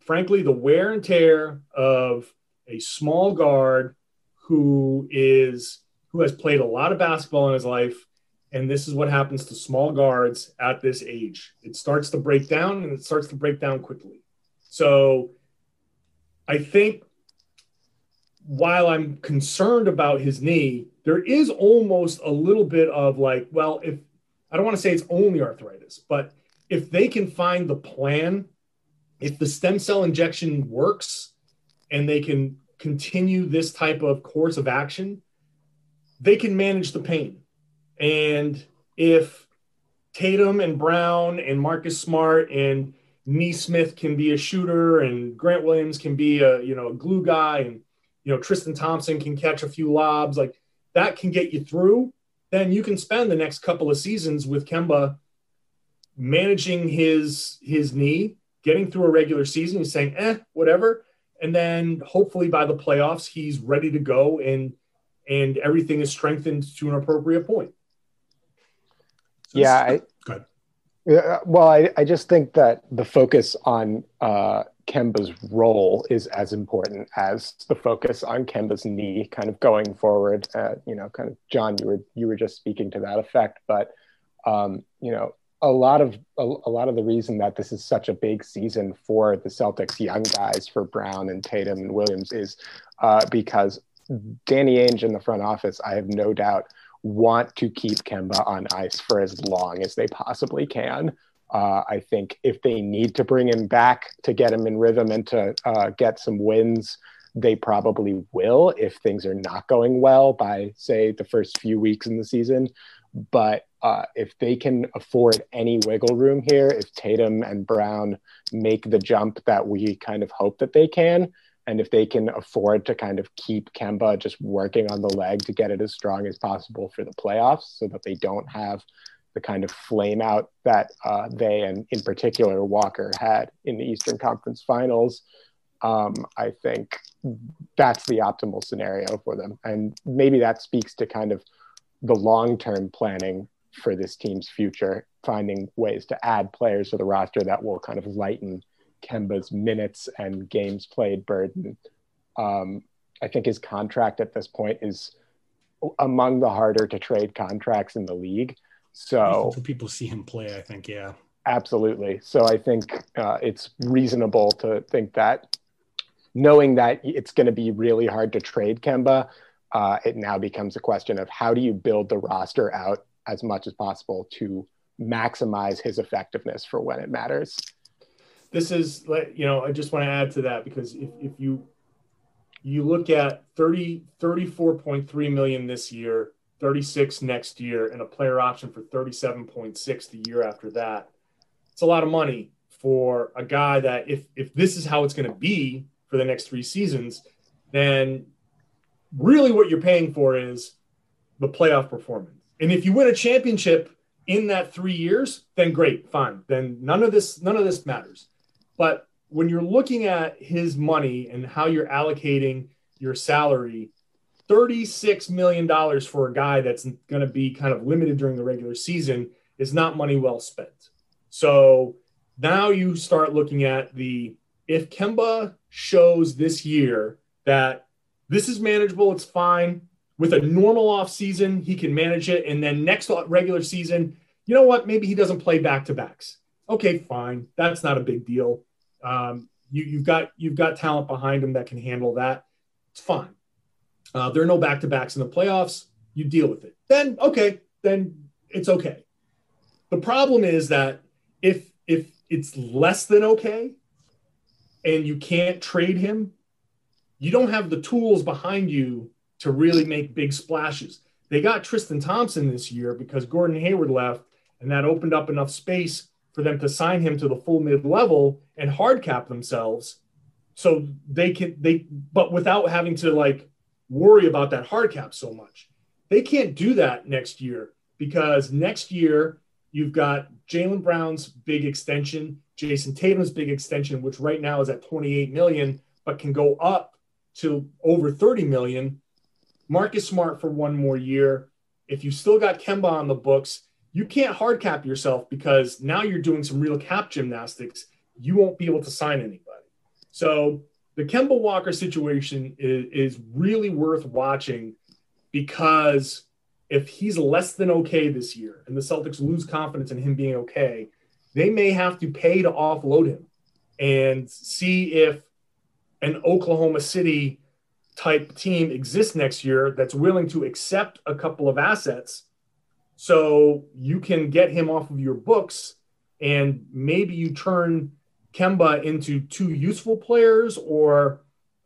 frankly, the wear and tear of a small guard who is who has played a lot of basketball in his life, and this is what happens to small guards at this age. It starts to break down, and it starts to break down quickly. So I think while I'm concerned about his knee, there is almost a little bit of like, well, if I don't want to say it's only arthritis, but if they can find the plan, if the stem cell injection works and they can continue this type of course of action, they can manage the pain. And if Tatum and Brown and Marcus Smart and Neesmith can be a shooter and Grant Williams can be a, you know, a glue guy, and, you know, Tristan Thompson can catch a few lobs, like that can get you through, then you can spend the next couple of seasons with Kemba managing his his knee, getting through a regular season and saying, eh, whatever. And then hopefully by the playoffs, he's ready to go and and everything is strengthened to an appropriate point. So yeah. I, good. Yeah, well, I, I just think that the focus on uh, Kemba's role is as important as the focus on Kemba's knee kind of going forward. Uh, you know, kind of, John, you were you were just speaking to that effect, but, um, you know, a lot of a, a lot of the reason that this is such a big season for the Celtics young guys, for Brown and Tatum and Williams, is uh, because Danny Ainge in the front office, I have no doubt, want to keep Kemba on ice for as long as they possibly can. Uh, I think if they need to bring him back to get him in rhythm and to uh, get some wins, they probably will if things are not going well by, say, the first few weeks in the season. But uh, if they can afford any wiggle room here, if Tatum and Brown make the jump that we kind of hope that they can, and if they can afford to kind of keep Kemba just working on the leg to get it as strong as possible for the playoffs so that they don't have the kind of flame out that uh, they, and in particular Walker, had in the Eastern Conference Finals, um, I think that's the optimal scenario for them. And maybe that speaks to kind of the long-term planning for this team's future, finding ways to add players to the roster that will kind of lighten Kemba's minutes and games played burden. Um, I think his contract at this point is among the harder to trade contracts in the league. So people see him play, I think, yeah. Absolutely. So I think uh, it's reasonable to think that, knowing that it's going to be really hard to trade Kemba, uh, it now becomes a question of how do you build the roster out as much as possible to maximize his effectiveness for when it matters. This is, you know, I just want to add to that, because if, if you you look at thirty, thirty-four point three million this year, thirty-six next year, and a player option for thirty-seven point six the year after that, it's a lot of money for a guy that if if this is how it's going to be for the next three seasons, then really what you're paying for is the playoff performance. And if you win a championship in that three years, then great, fine. Then none of this, none of this matters. But when you're looking at his money and how you're allocating your salary, thirty-six million dollars for a guy that's going to be kind of limited during the regular season is not money well spent. So now you start looking at the, if Kemba shows this year that this is manageable, it's fine. With a normal off season, he can manage it. And then next regular season, you know what? Maybe he doesn't play back-to-backs. Okay, fine. That's not a big deal. Um, you, you've got you've got talent behind him that can handle that. It's fine. Uh, there are no back-to-backs in the playoffs. You deal with it. Then, okay, then it's okay. The problem is that if if it's less than okay and you can't trade him, you don't have the tools behind you to really make big splashes. They got Tristan Thompson this year because Gordon Hayward left, and that opened up enough space for them to sign him to the full mid-level and hard cap themselves. So they can, they, but without having to like worry about that hard cap so much. They can't do that next year, because next year you've got Jaylen Brown's big extension, Jason Tatum's big extension, which right now is at twenty-eight million, but can go up to over thirty million. Marcus Smart for one more year. If you still got Kemba on the books, you can't hard cap yourself, because now you're doing some real cap gymnastics. You won't be able to sign anybody. So the Kemba Walker situation is, is really worth watching, because if he's less than okay this year and the Celtics lose confidence in him being okay, they may have to pay to offload him and see if an Oklahoma City type team exists next year that's willing to accept a couple of assets so you can get him off of your books, and maybe you turn Kemba into two useful players or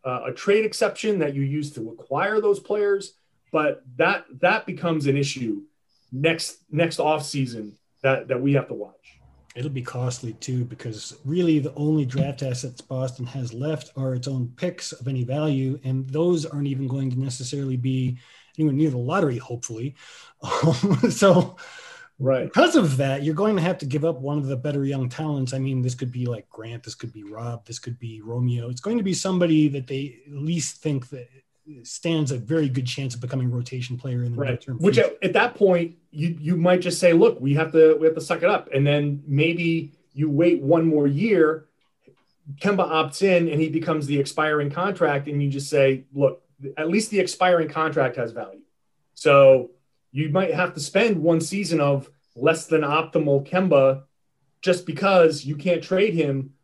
uh, a trade exception that you use to acquire those players. But that that becomes an issue next next offseason that, that we have to watch. It'll be costly too, because really the only draft assets Boston has left are its own picks of any value, and those aren't even going to necessarily be anywhere near the lottery, hopefully. Um, so right. Because of that, you're going to have to give up one of the better young talents. I mean, this could be like Grant, this could be Rob, this could be Romeo. It's going to be somebody that they at least think that stands a very good chance of becoming a rotation player in the right term. Which at, at that point you you might just say, look, we have to we have to suck it up, and then maybe you wait one more year, Kemba opts in and he becomes the expiring contract, and you just say, look, at least the expiring contract has value. So you might have to spend one season of less than optimal Kemba just because you can't trade him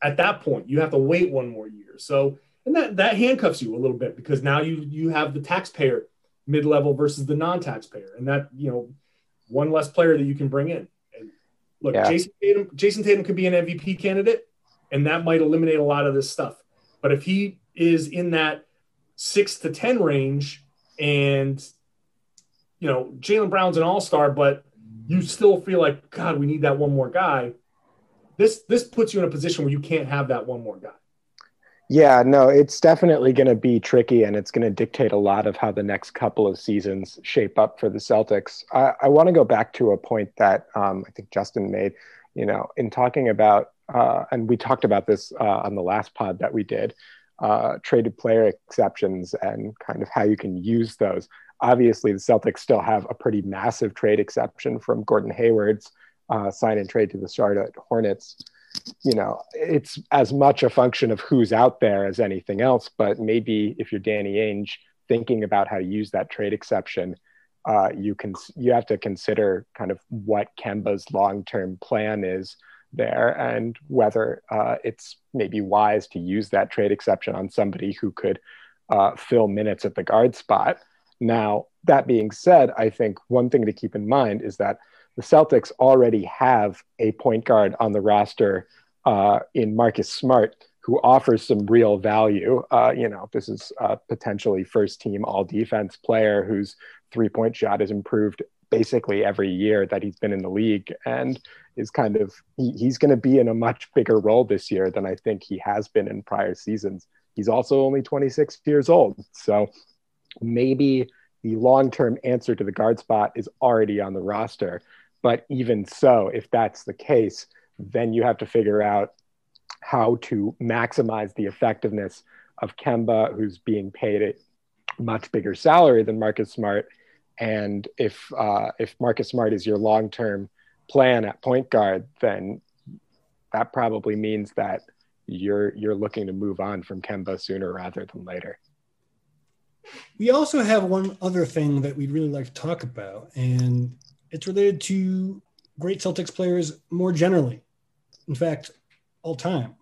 at that point. You have to wait one more year. So And that, that handcuffs you a little bit, because now you you have the taxpayer mid-level versus the non-taxpayer. And that, you know, one less player that you can bring in. And look, yeah. Jason Tatum, Jason Tatum could be an M V P candidate, and that might eliminate a lot of this stuff. But if he is in that six to ten range, and, you know, Jaylen Brown's an all-star, but you still feel like, God, we need that one more guy. This this puts you in a position where you can't have that one more guy. Yeah, no, it's definitely going to be tricky, and it's going to dictate a lot of how the next couple of seasons shape up for the Celtics. I, I want to go back to a point that um, I think Justin made, you know, in talking about, uh, and we talked about this uh, on the last pod that we did, uh, traded player exceptions and kind of how you can use those. Obviously, the Celtics still have a pretty massive trade exception from Gordon Hayward's uh, sign and trade to the Charlotte Hornets. You know, it's as much a function of who's out there as anything else, but maybe if you're Danny Ainge thinking about how to use that trade exception, uh, you can, you have to consider kind of what Kemba's long-term plan is there, and whether uh, it's maybe wise to use that trade exception on somebody who could uh, fill minutes at the guard spot. Now, that being said, I think one thing to keep in mind is that the Celtics already have a point guard on the roster uh, in Marcus Smart, who offers some real value. Uh, you know, this is a potentially first team all defense player whose three point shot has improved basically every year that he's been in the league, and is kind of, he, he's going to be in a much bigger role this year than I think he has been in prior seasons. He's also only twenty-six years old. So maybe the long-term answer to the guard spot is already on the roster. But even so, if that's the case, then you have to figure out how to maximize the effectiveness of Kemba, who's being paid a much bigger salary than Marcus Smart. And if uh, if Marcus Smart is your long-term plan at point guard, then that probably means that you're you're looking to move on from Kemba sooner rather than later. We also have one other thing that we'd really like to talk about, and it's related to great Celtics players more generally. In fact, all time.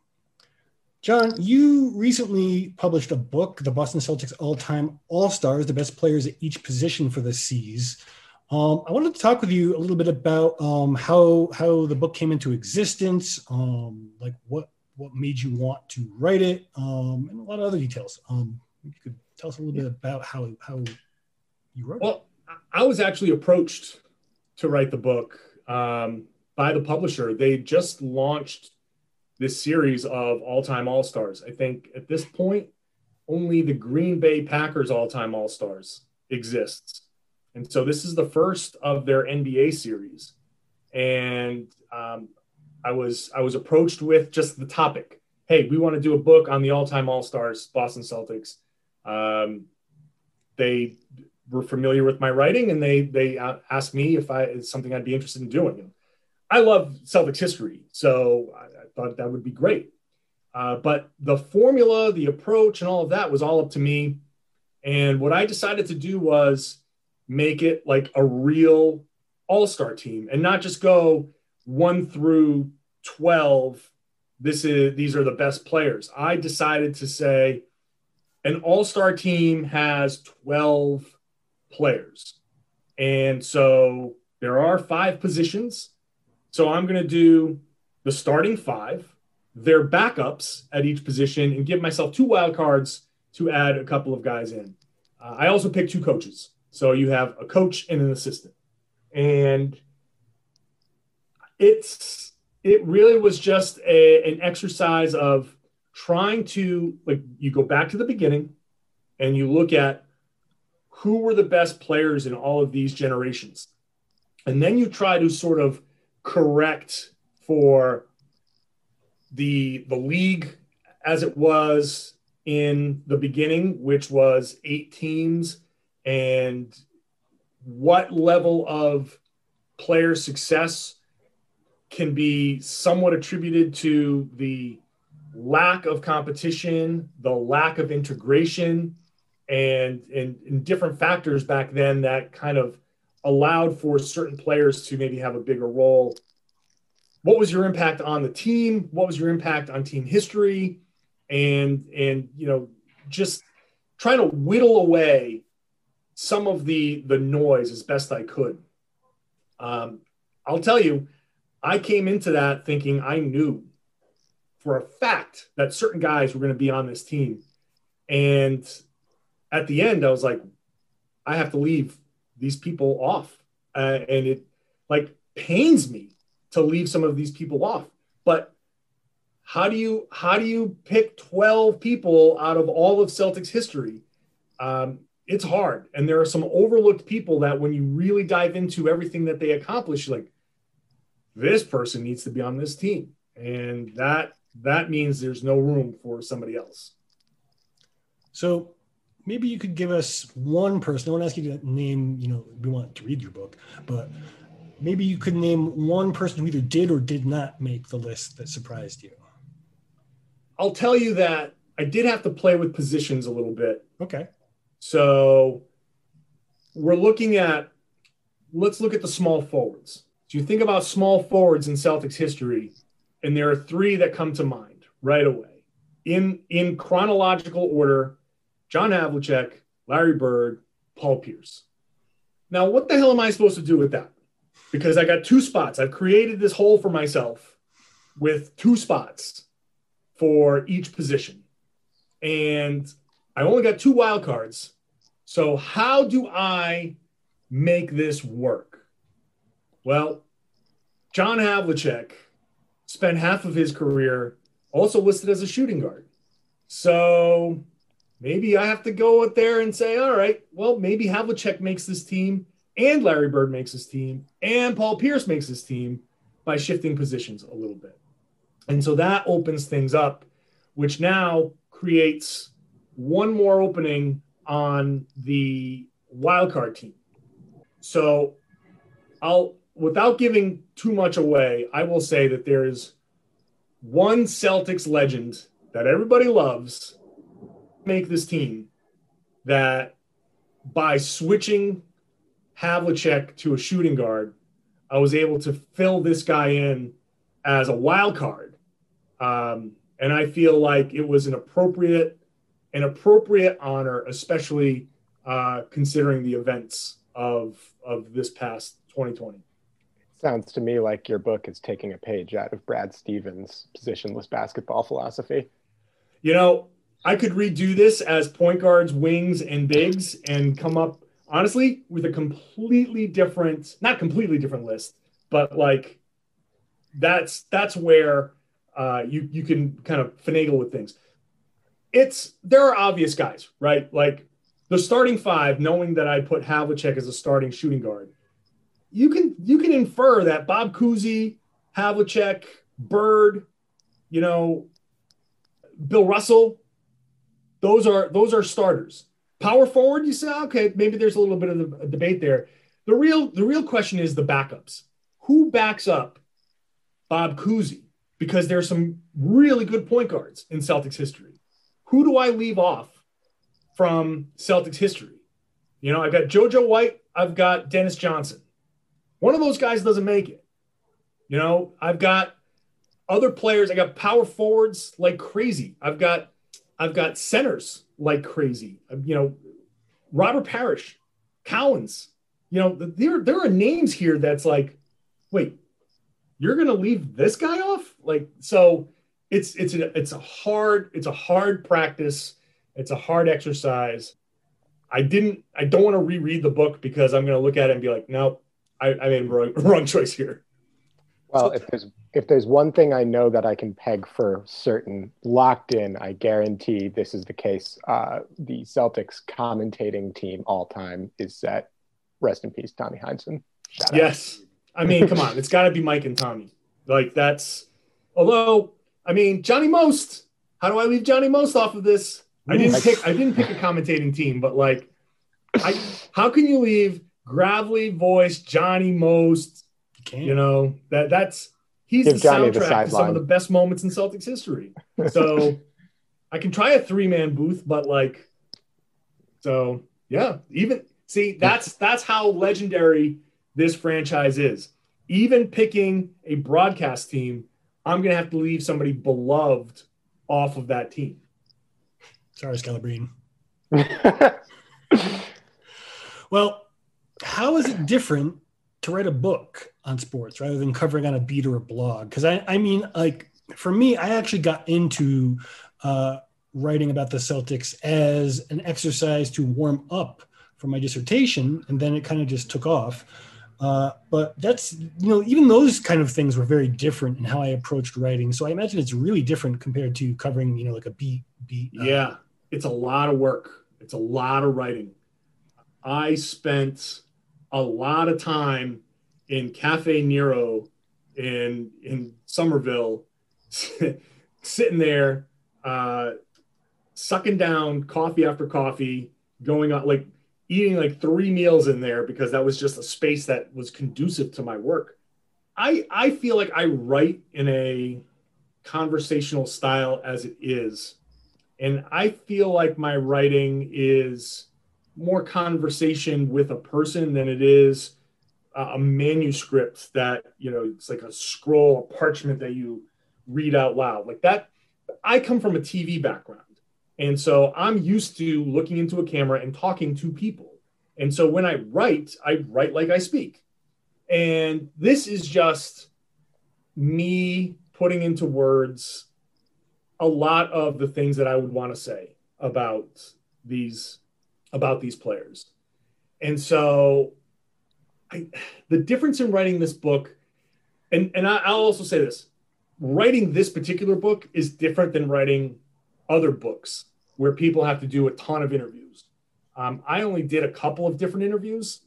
John, you recently published a book, The Boston Celtics All-Time All-Stars, the best players at each position for the C's. Um, I wanted to talk with you a little bit about um, how how the book came into existence, um, like what what made you want to write it, um, and a lot of other details. Um, you could tell us a little bit about how, how you wrote well, it. Well, I was actually approached to write the book um, by the publisher. They just launched this series of all-time all-stars. I think at this point, only the Green Bay Packers all-time all-stars exists. And so this is the first of their N B A series. And um, I was I was approached with just the topic. Hey, we want to do a book on the all-time all-stars, Boston Celtics. Um, they were familiar with my writing, and they they asked me if I it's something I'd be interested in doing. I love Celtics history, so I, I thought that would be great. Uh, but the formula, the approach, and all of that was all up to me. And what I decided to do was make it like a real all-star team, and not just go one through twelve. This is these are the best players. I decided to say an all-star team has twelve players, and so there are five positions. So I'm going to do the starting five, their backups at each position, and give myself two wild cards to add a couple of guys in. Uh, I also picked two coaches. So you have a coach and an assistant. And it's it really was just a, an exercise of trying to, like, you go back to the beginning and you look at who were the best players in all of these generations. And then you try to sort of correct for the the league as it was in the beginning, which was eight teams, and what level of player success can be somewhat attributed to the lack of competition, the lack of integration, and and, and different factors back then that kind of allowed for certain players to maybe have a bigger role. What was your impact on the team? What was your impact on team history? And, and, you know, just trying to whittle away some of the, the noise as best I could. Um, I'll tell you, I came into that thinking I knew for a fact that certain guys were going to be on this team. And at the end, I was like, I have to leave these people off. Uh, and it like pains me to leave some of these people off, but how do you, how do you pick twelve people out of all of Celtics history? Um, it's hard. And there are some overlooked people that when you really dive into everything that they accomplish, like this person needs to be on this team. And that, that means there's no room for somebody else. So maybe you could give us one person. I won't ask you to name, you know, we want to read your book, but maybe you could name one person who either did or did not make the list that surprised you. I'll tell you that I did have to play with positions a little bit. Okay. So we're looking at, let's look at the small forwards. So you think about small forwards in Celtics history, and there are three that come to mind right away in, in chronological order. John Havlicek, Larry Bird, Paul Pierce. Now, what the hell am I supposed to do with that? Because I got two spots. I've created this hole for myself with two spots for each position. And I only got two wild cards. So how do I make this work? Well, John Havlicek spent half of his career also listed as a shooting guard. So maybe I have to go out there and say, all right, well, maybe Havlicek makes this team and Larry Bird makes his team and Paul Pierce makes his team by shifting positions a little bit. And so that opens things up, which now creates one more opening on the wildcard team. So I'll, without giving too much away, I will say that there is one Celtics legend that everybody loves make this team that by switching Havlicek to a shooting guard, I was able to fill this guy in as a wild card. Um, and I feel like it was an appropriate, an appropriate honor, especially uh, considering the events of, of this past twenty twenty. Sounds to me like your book is taking a page out of Brad Stevens' positionless basketball philosophy. You know, I could redo this as point guards, wings, and bigs and come up, honestly, with a completely different, not completely different list, but like that's that's where uh, you, you can kind of finagle with things. It's, there are obvious guys, right? Like the starting five, knowing that I put Havlicek as a starting shooting guard, You can you can infer that Bob Cousy, Havlicek, Bird, you know, Bill Russell, those are those are starters. Power forward, you say, okay, maybe there's a little bit of a debate there. The real the real question is the backups. Who backs up Bob Cousy? Because there's some really good point guards in Celtics history. Who do I leave off from Celtics history? You know, I've got JoJo White, I've got Dennis Johnson. One of those guys doesn't make it. You know, I've got other players. I got power forwards like crazy. I've got, I've got centers like crazy. You know, Robert Parrish, Cowens. You know, there there are names here that's like, wait, you're gonna leave this guy off? Like, so it's it's a, it's a hard it's a hard practice. It's a hard exercise. I didn't. I don't want to reread the book because I'm gonna look at it and be like, nope. I, I made a wrong, wrong choice here. Well, if there's if there's one thing I know that I can peg for certain, locked in, I guarantee this is the case. Uh, the Celtics commentating team all time is set. Rest in peace, Tommy Heinsohn. Shout yes. Out. I mean, come on. It's got to be Mike and Tommy. Like that's, although, I mean, Johnny Most. How do I leave Johnny Most off of this? I didn't like, pick I didn't pick a commentating team, but like, I, how can you leave gravelly voice, Johnny Most, you, you know, that that's, he's Give the Johnny soundtrack to some of the best moments in Celtics history. So I can try a three-man booth, but like, so yeah, even, see, that's, that's how legendary this franchise is. Even picking a broadcast team, I'm going to have to leave somebody beloved off of that team. Sorry, Scalabrine. Well, how is it different to write a book on sports rather than covering on a beat or a blog? Because I, I mean, like for me, I actually got into uh, writing about the Celtics as an exercise to warm up for my dissertation, and then it kind of just took off. Uh, but that's, you know, even those kind of things were very different in how I approached writing. So I imagine it's really different compared to covering, you know, like a beat. beat uh, yeah, it's a lot of work. It's a lot of writing. I spent a lot of time in Cafe Nero in in Somerville, sitting there, uh, sucking down coffee after coffee, going on like eating like three meals in there because that was just a space that was conducive to my work. I I feel like I write in a conversational style as it is, and I feel like my writing is more conversation with a person than it is a manuscript that, you know, it's like a scroll, a parchment that you read out loud like that. I come from a T V background. And so I'm used to looking into a camera and talking to people. And so when I write, I write like I speak. And this is just me putting into words a lot of the things that I would want to say about these, about these players. And so I, the difference in writing this book, and, and I, I'll also say this, writing this particular book is different than writing other books where people have to do a ton of interviews. Um, I only did a couple of different interviews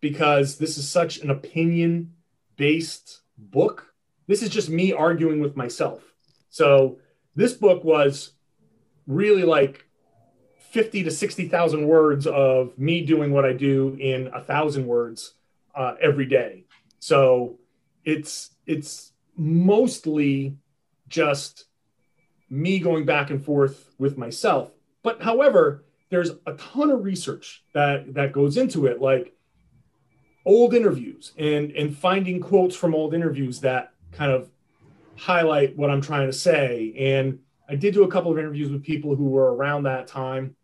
because this is such an opinion-based book. This is just me arguing with myself. So this book was really like fifty to sixty thousand words of me doing what I do in a thousand words uh, every day. So it's, it's mostly just me going back and forth with myself. But however, there's a ton of research that, that goes into it, like old interviews and, and finding quotes from old interviews that kind of highlight what I'm trying to say. And I did do a couple of interviews with people who were around that time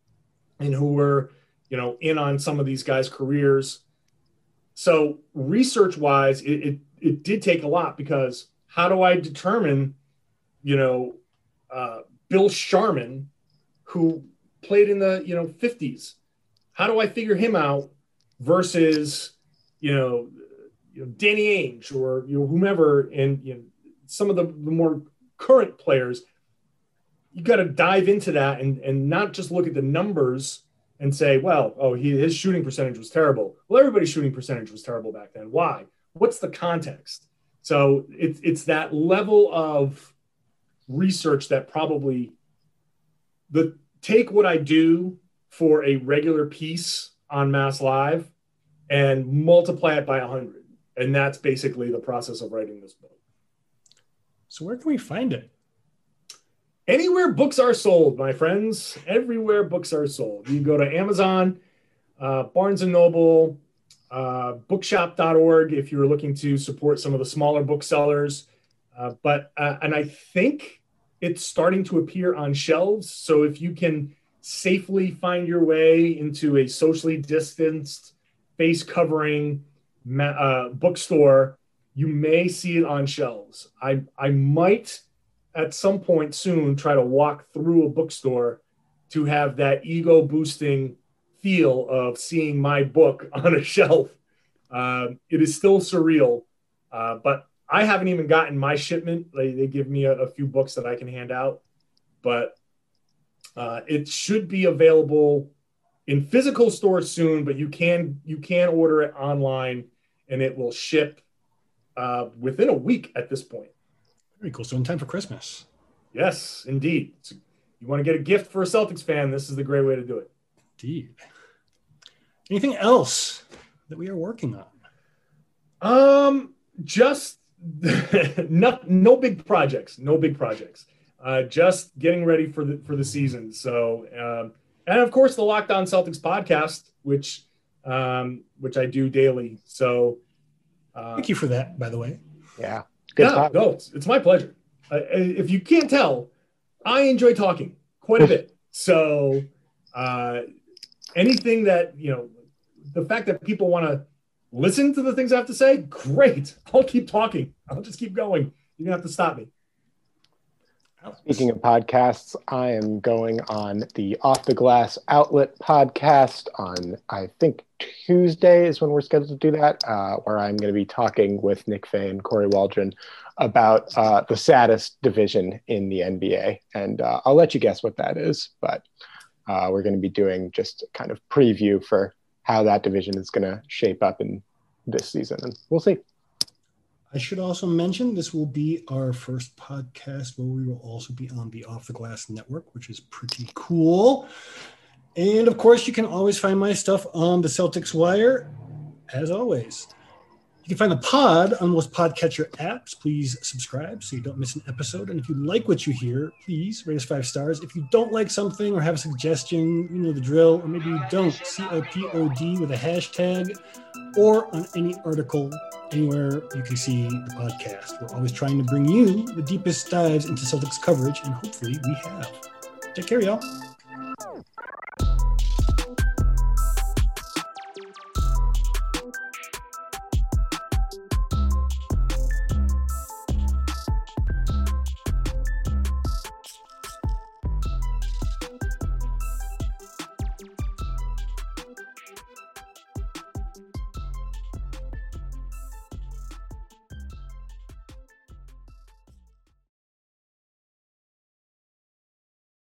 and who were, you know, in on some of these guys' careers. So research-wise, it, it, it did take a lot, because how do I determine, you know, uh, Bill Sharman, who played in the, you know, fifties. How do I figure him out versus, you know, you know Danny Ainge or you know, whomever, and you know, some of the, the more current players? You got to dive into that and, and not just look at the numbers and say, well, oh, he, his shooting percentage was terrible. Well, everybody's shooting percentage was terrible back then. Why? What's the context? So it's it's that level of research that probably the take what I do for a regular piece on Mass Live and multiply it by one hundred. And that's basically the process of writing this book. So where can we find it? Anywhere books are sold, my friends. Everywhere books are sold. You go to Amazon, uh, Barnes and Noble, uh, bookshop dot org if you're looking to support some of the smaller booksellers. Uh, but uh, and I think it's starting to appear on shelves. So if you can safely find your way into a socially distanced, face-covering uh, bookstore, you may see it on shelves. I I might... at some point soon, try to walk through a bookstore to have that ego boosting feel of seeing my book on a shelf. Uh, it is still surreal, uh, but I haven't even gotten my shipment. They, they give me a, a few books that I can hand out, but uh, it should be available in physical stores soon, but you can, you can order it online and it will ship uh, within a week at this point. Very cool. So in time for Christmas. Yes, indeed. So you want to get a gift for a Celtics fan, this is the great way to do it. Indeed. Anything else that we are working on? Um, just no, no big projects. No big projects. Uh, just getting ready for the for the season. So, um, and of course the Locked On Celtics podcast, which um, which I do daily. So, uh, thank you for that, by the way. Yeah. Yeah, no, it's, it's my pleasure. Uh, if you can't tell, I enjoy talking quite a bit. So uh, anything that, you know, the fact that people want to listen to the things I have to say, great. I'll keep talking. I'll just keep going. You're going to have to stop me. Speaking of podcasts, I am going on the Off the Glass Outlet podcast on, I think, Tuesday is when we're scheduled to do that, uh, where I'm going to be talking with Nick Faye and Corey Waldron about uh, the saddest division in the N B A. And uh, I'll let you guess what that is, but uh, we're going to be doing just a kind of preview for how that division is going to shape up in this season. And we'll see. I should also mention this will be our first podcast where we will also be on the Off the Glass Network, which is pretty cool. And of course, you can always find my stuff on the Celtics Wire, as always. You can find the pod on most podcatcher apps. Please subscribe so you don't miss an episode. And if you like what you hear, please rate us five stars. If you don't like something or have a suggestion, you know the drill, or maybe you don't, C O P O D with a hashtag, or on any article, anywhere you can see the podcast. We're always trying to bring you the deepest dives into Celtics coverage, and hopefully we have. Take care, y'all.